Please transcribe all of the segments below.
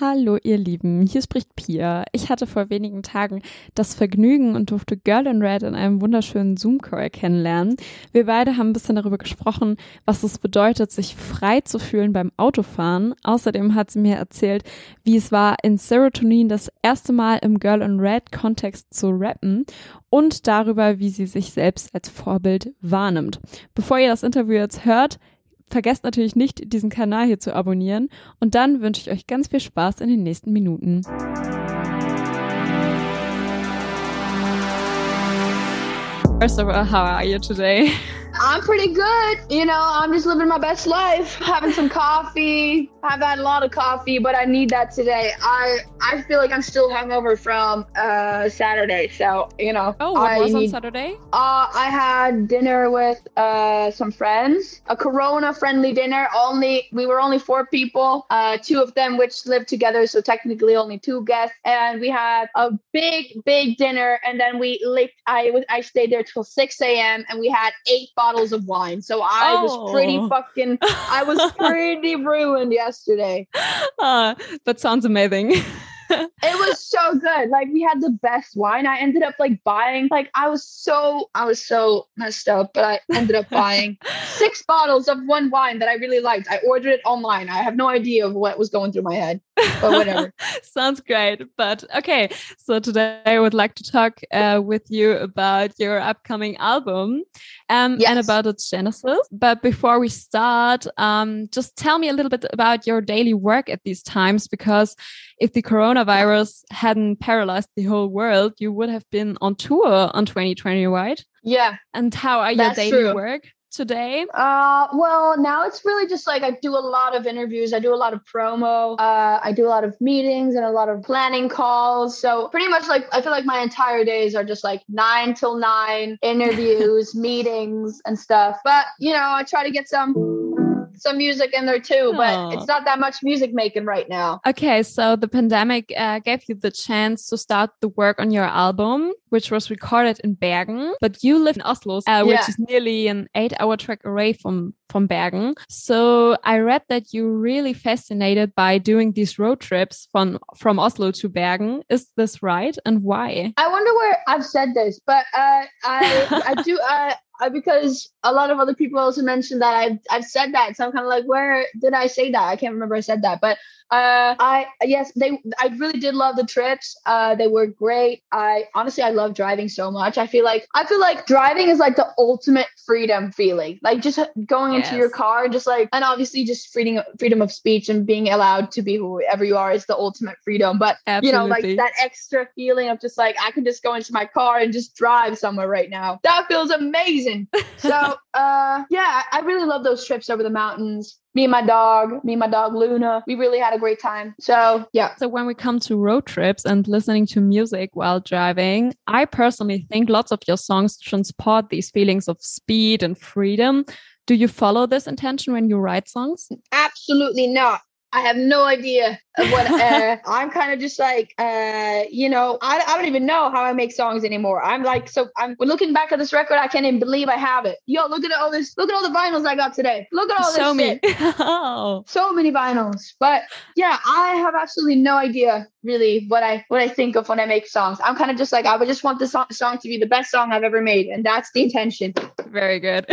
Hallo ihr Lieben, hier spricht Pia. Ich hatte vor wenigen Tagen das Vergnügen und durfte Girl in Red in einem wunderschönen Zoom-Call kennenlernen. Wir beide haben ein bisschen darüber gesprochen, was es bedeutet, sich frei zu fühlen beim Autofahren. Außerdem hat sie mir erzählt, wie es war, in Serotonin das erste Mal im Girl in Red-Kontext zu rappen und darüber, wie sie sich selbst als Vorbild wahrnimmt. Bevor ihr das Interview jetzt hört, vergesst natürlich nicht, diesen Kanal hier zu abonnieren. Und dann wünsche ich euch ganz viel Spaß in den nächsten Minuten. First of all, how are you today? I'm pretty good. You know, I'm just living my best life, having some coffee. I've had a lot of coffee, but I need that today. I feel like I'm still hungover from Saturday, so, you know. Oh, what was on Saturday? I had dinner with some friends, a Corona-friendly dinner. We were only four people, two of them which lived together, so technically only two guests. And we had a big, big dinner, and then I stayed there till 6 a.m. and we had 8 bottles of wine. So I was pretty ruined yesterday. That sounds amazing. It was so good. Like we had the best wine. I ended up like buying, like I was so messed up, but I ended up buying 6 bottles of one wine that I really liked. I ordered it online. I have no idea of what was going through my head, but whatever. Sounds great. But okay. So today I would like to talk with you about your upcoming album and about its genesis. But before we start, just tell me a little bit about your daily work at these times, because if the coronavirus hadn't paralyzed the whole world, you would have been on tour on 2020, right? Yeah. And how are your daily work today? Well, now it's really just like I do a lot of interviews. I do a lot of promo. I do a lot of meetings and a lot of planning calls. So pretty much like I feel like my entire days are just like 9 till 9 interviews, meetings and stuff. But, you know, I try to get some music in there too, but it's not that much music making right now. Okay, so the pandemic gave you the chance to start the work on your album, which was recorded in Bergen, but you live in Oslo, which is nearly an 8-hour trek away from Bergen. So I read that you're really fascinated by doing these road trips from Oslo to Bergen. Is this right? And why? I wonder where I've said this, but I do, because a lot of other people also mentioned that I've said that. So I'm kind of like, where did I say that? I can't remember I said that, but I really did love the trips. They were great. I honestly love driving so much. I feel like driving is like the ultimate freedom feeling, like just going into your car and just like, and obviously just freedom of speech and being allowed to be whoever you are is the ultimate freedom. But Absolutely. You know, like that extra feeling of just like, I can just go into my car and just drive somewhere right now. That feels amazing. So, I really love those trips over the mountains. Me and my dog Luna, we really had a great time. So, yeah. So when we come to road trips and listening to music while driving, I personally think lots of your songs transport these feelings of speed and freedom. Do you follow this intention when you write songs? Absolutely not. I have no idea of what I'm kind of just like, you know, I don't even know how I make songs anymore. I'm like, so I'm looking back at this record. I can't even believe I have it. Yo, look at all this. Look at all the vinyls I got today. Look at all this shit. So many vinyls. But yeah, I have absolutely no idea really what I think of when I make songs. I'm kind of just like, I would just want this song to be the best song I've ever made. And that's the intention. Very good.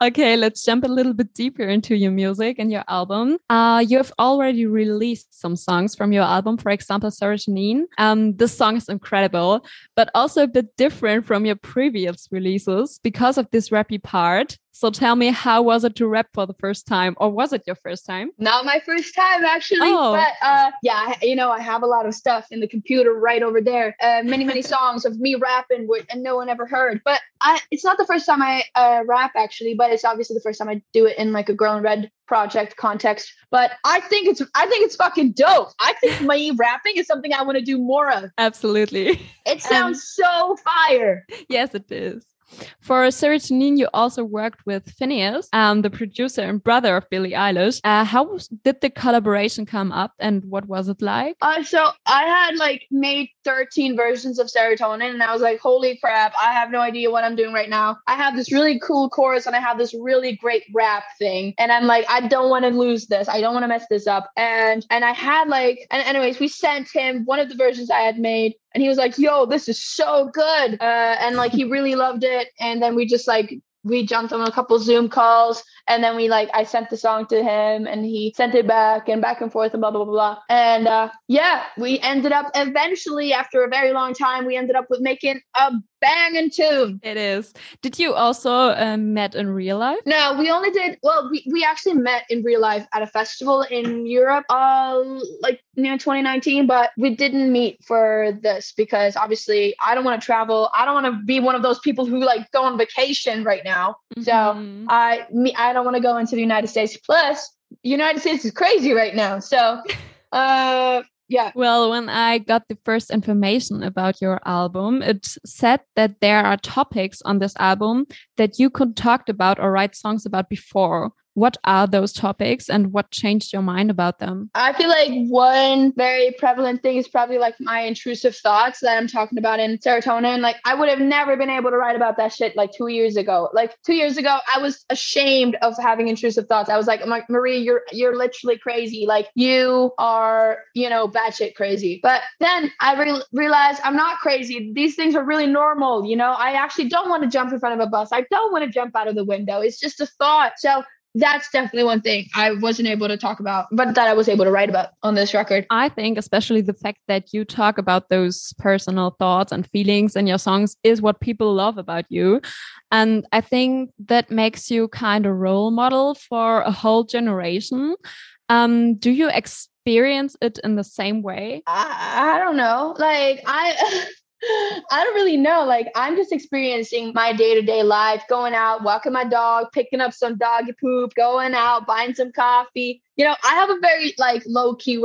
Okay, let's jump a little bit deeper into your music and your album. You have already released some songs from your album, for example, Serotonin. This song is incredible, but also a bit different from your previous releases because of this rappy part. So tell me, how was it to rap for the first time? Or was it your first time? Not my first time, actually. Oh. But you know, I have a lot of stuff in the computer right over there. Many, many songs of me rapping and no one ever heard. But it's not the first time I rap, actually. But it's obviously the first time I do it in like a Girl in Red project context. But I think it's fucking dope. I think my rapping is something I want to do more of. Absolutely. It sounds so fire. Yes, it is. For Serotonin, you also worked with Phineas, the producer and brother of Billie Eilish. How did the collaboration come up and what was it like? So I had made 13 versions of Serotonin and I was like, holy crap, I have no idea what I'm doing right now. I have this really cool chorus and I have this really great rap thing. And I'm like, I don't want to lose this. I don't want to mess this up. And I had anyways, we sent him one of the versions I had made. And he was like, yo, this is so good. And he really loved it. And then we just we jumped on a couple Zoom calls. And then I sent the song to him and he sent it back and forth and blah, blah, blah, blah. And we ended up eventually, after a very long time, we ended up with making a banging tune. It is. Did you also met in real life? No, we only did. Well, we actually met in real life at a festival in Europe, near 2019. But we didn't meet for this because obviously I don't want to travel. I don't want to be one of those people who go on vacation right now. Mm-hmm. So I don't want to go into the United States. Plus, the United States is crazy right now. So, yeah. Well, when I got the first information about your album, it said that there are topics on this album that you could talk about or write songs about before. What are those topics and what changed your mind about them? I feel like one very prevalent thing is probably my intrusive thoughts that I'm talking about in Serotonin. I would have never been able to write about that shit 2 years ago. 2 years ago, I was ashamed of having intrusive thoughts. I was like, Marie, you're literally crazy. You are, batshit crazy. But then I realized I'm not crazy. These things are really normal. I actually don't want to jump in front of a bus. I don't want to jump out of the window. It's just a thought. So that's definitely one thing I wasn't able to talk about, but that I was able to write about on this record. I think especially the fact that you talk about those personal thoughts and feelings in your songs is what people love about you. And I think that makes you kind of role model for a whole generation. Do you experience it in the same way? I don't know. I don't really know. I'm just experiencing my day-to-day life, going out, walking my dog, picking up some doggy poop, going out, buying some coffee. I have a very low-key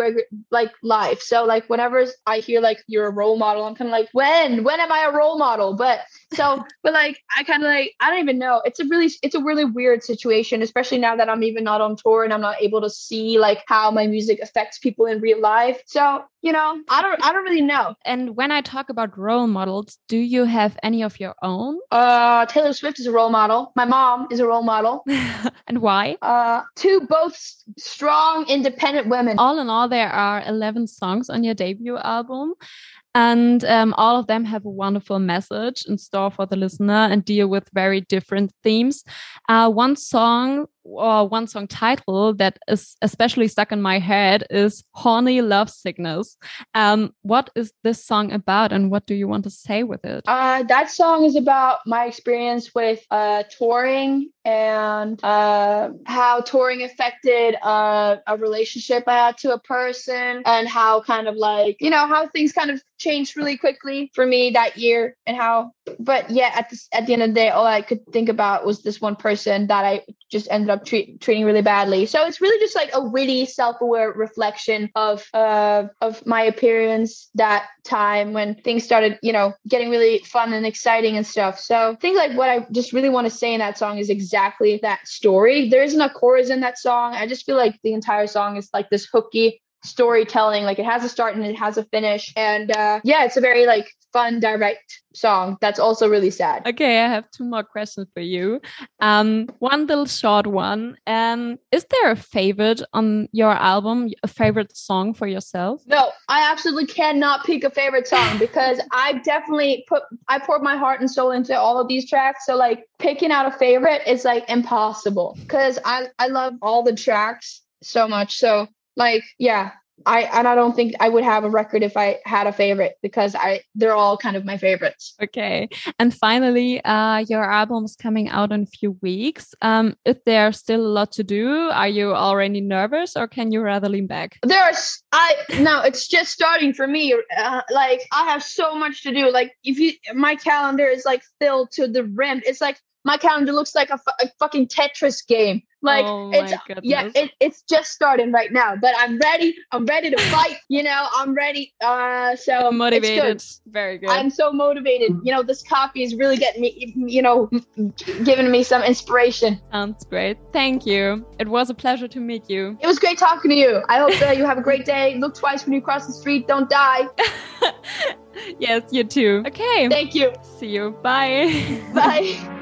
life. So whenever I hear you're a role model, I'm kind of like, when am I a role model? But I kind of I don't even know. It's a really weird situation, especially now that I'm even not on tour and I'm not able to see how my music affects people in real life. So, I don't really know. And when I talk about role models, do you have any of your own? Taylor Swift is a role model. My mom is a role model. And why? To both strong, independent women. All in all, there are 11 songs on your debut album. And all of them have a wonderful message in store for the listener and deal with very different themes. One song title that is especially stuck in my head is Horny Love Signals. What is this song about and what do you want to say with it? That song is about my experience with touring and how touring affected a relationship I had to a person and how how things kind of changed really quickly for me that year and how, but yeah, at the end of the day, all I could think about was this one person that I just ended up treating really badly. So it's really just a witty, self-aware reflection of my appearance that time when things started, getting really fun and exciting and stuff. So I think what I just really want to say in that song is exactly that story. There isn't a chorus in that song. I just feel the entire song is this hooky storytelling. It has a start and it has a finish. And it's a very fun, direct song that's also really sad. Okay, I have two more questions for you. One little short one. Is there a favorite on your album, a favorite song for yourself? No, I absolutely cannot pick a favorite song because I definitely poured my heart and soul into all of these tracks. So picking out a favorite is impossible because I love all the tracks so much. So I don't think I would have a record if I had a favorite because they're all kind of my favorites. Okay. And finally, your album is coming out in a few weeks. Is there still a lot to do? Are you already nervous or can you rather lean back? It's just starting for me. I have so much to do. My calendar is filled to the rim. It's my calendar looks like a fucking Tetris game. Like, oh, it's just starting right now, but I'm ready to fight, you know, I'm ready. So motivated. It's good. Very good. I'm so motivated. You know, this coffee is really getting me, you know, giving me some inspiration. Sounds great. Thank you. It was a pleasure to meet you. It was great talking to you. I hope you have a great day. Look twice when you cross the street. Don't die. Yes, you too. Okay. Thank you. See you. Bye. Bye.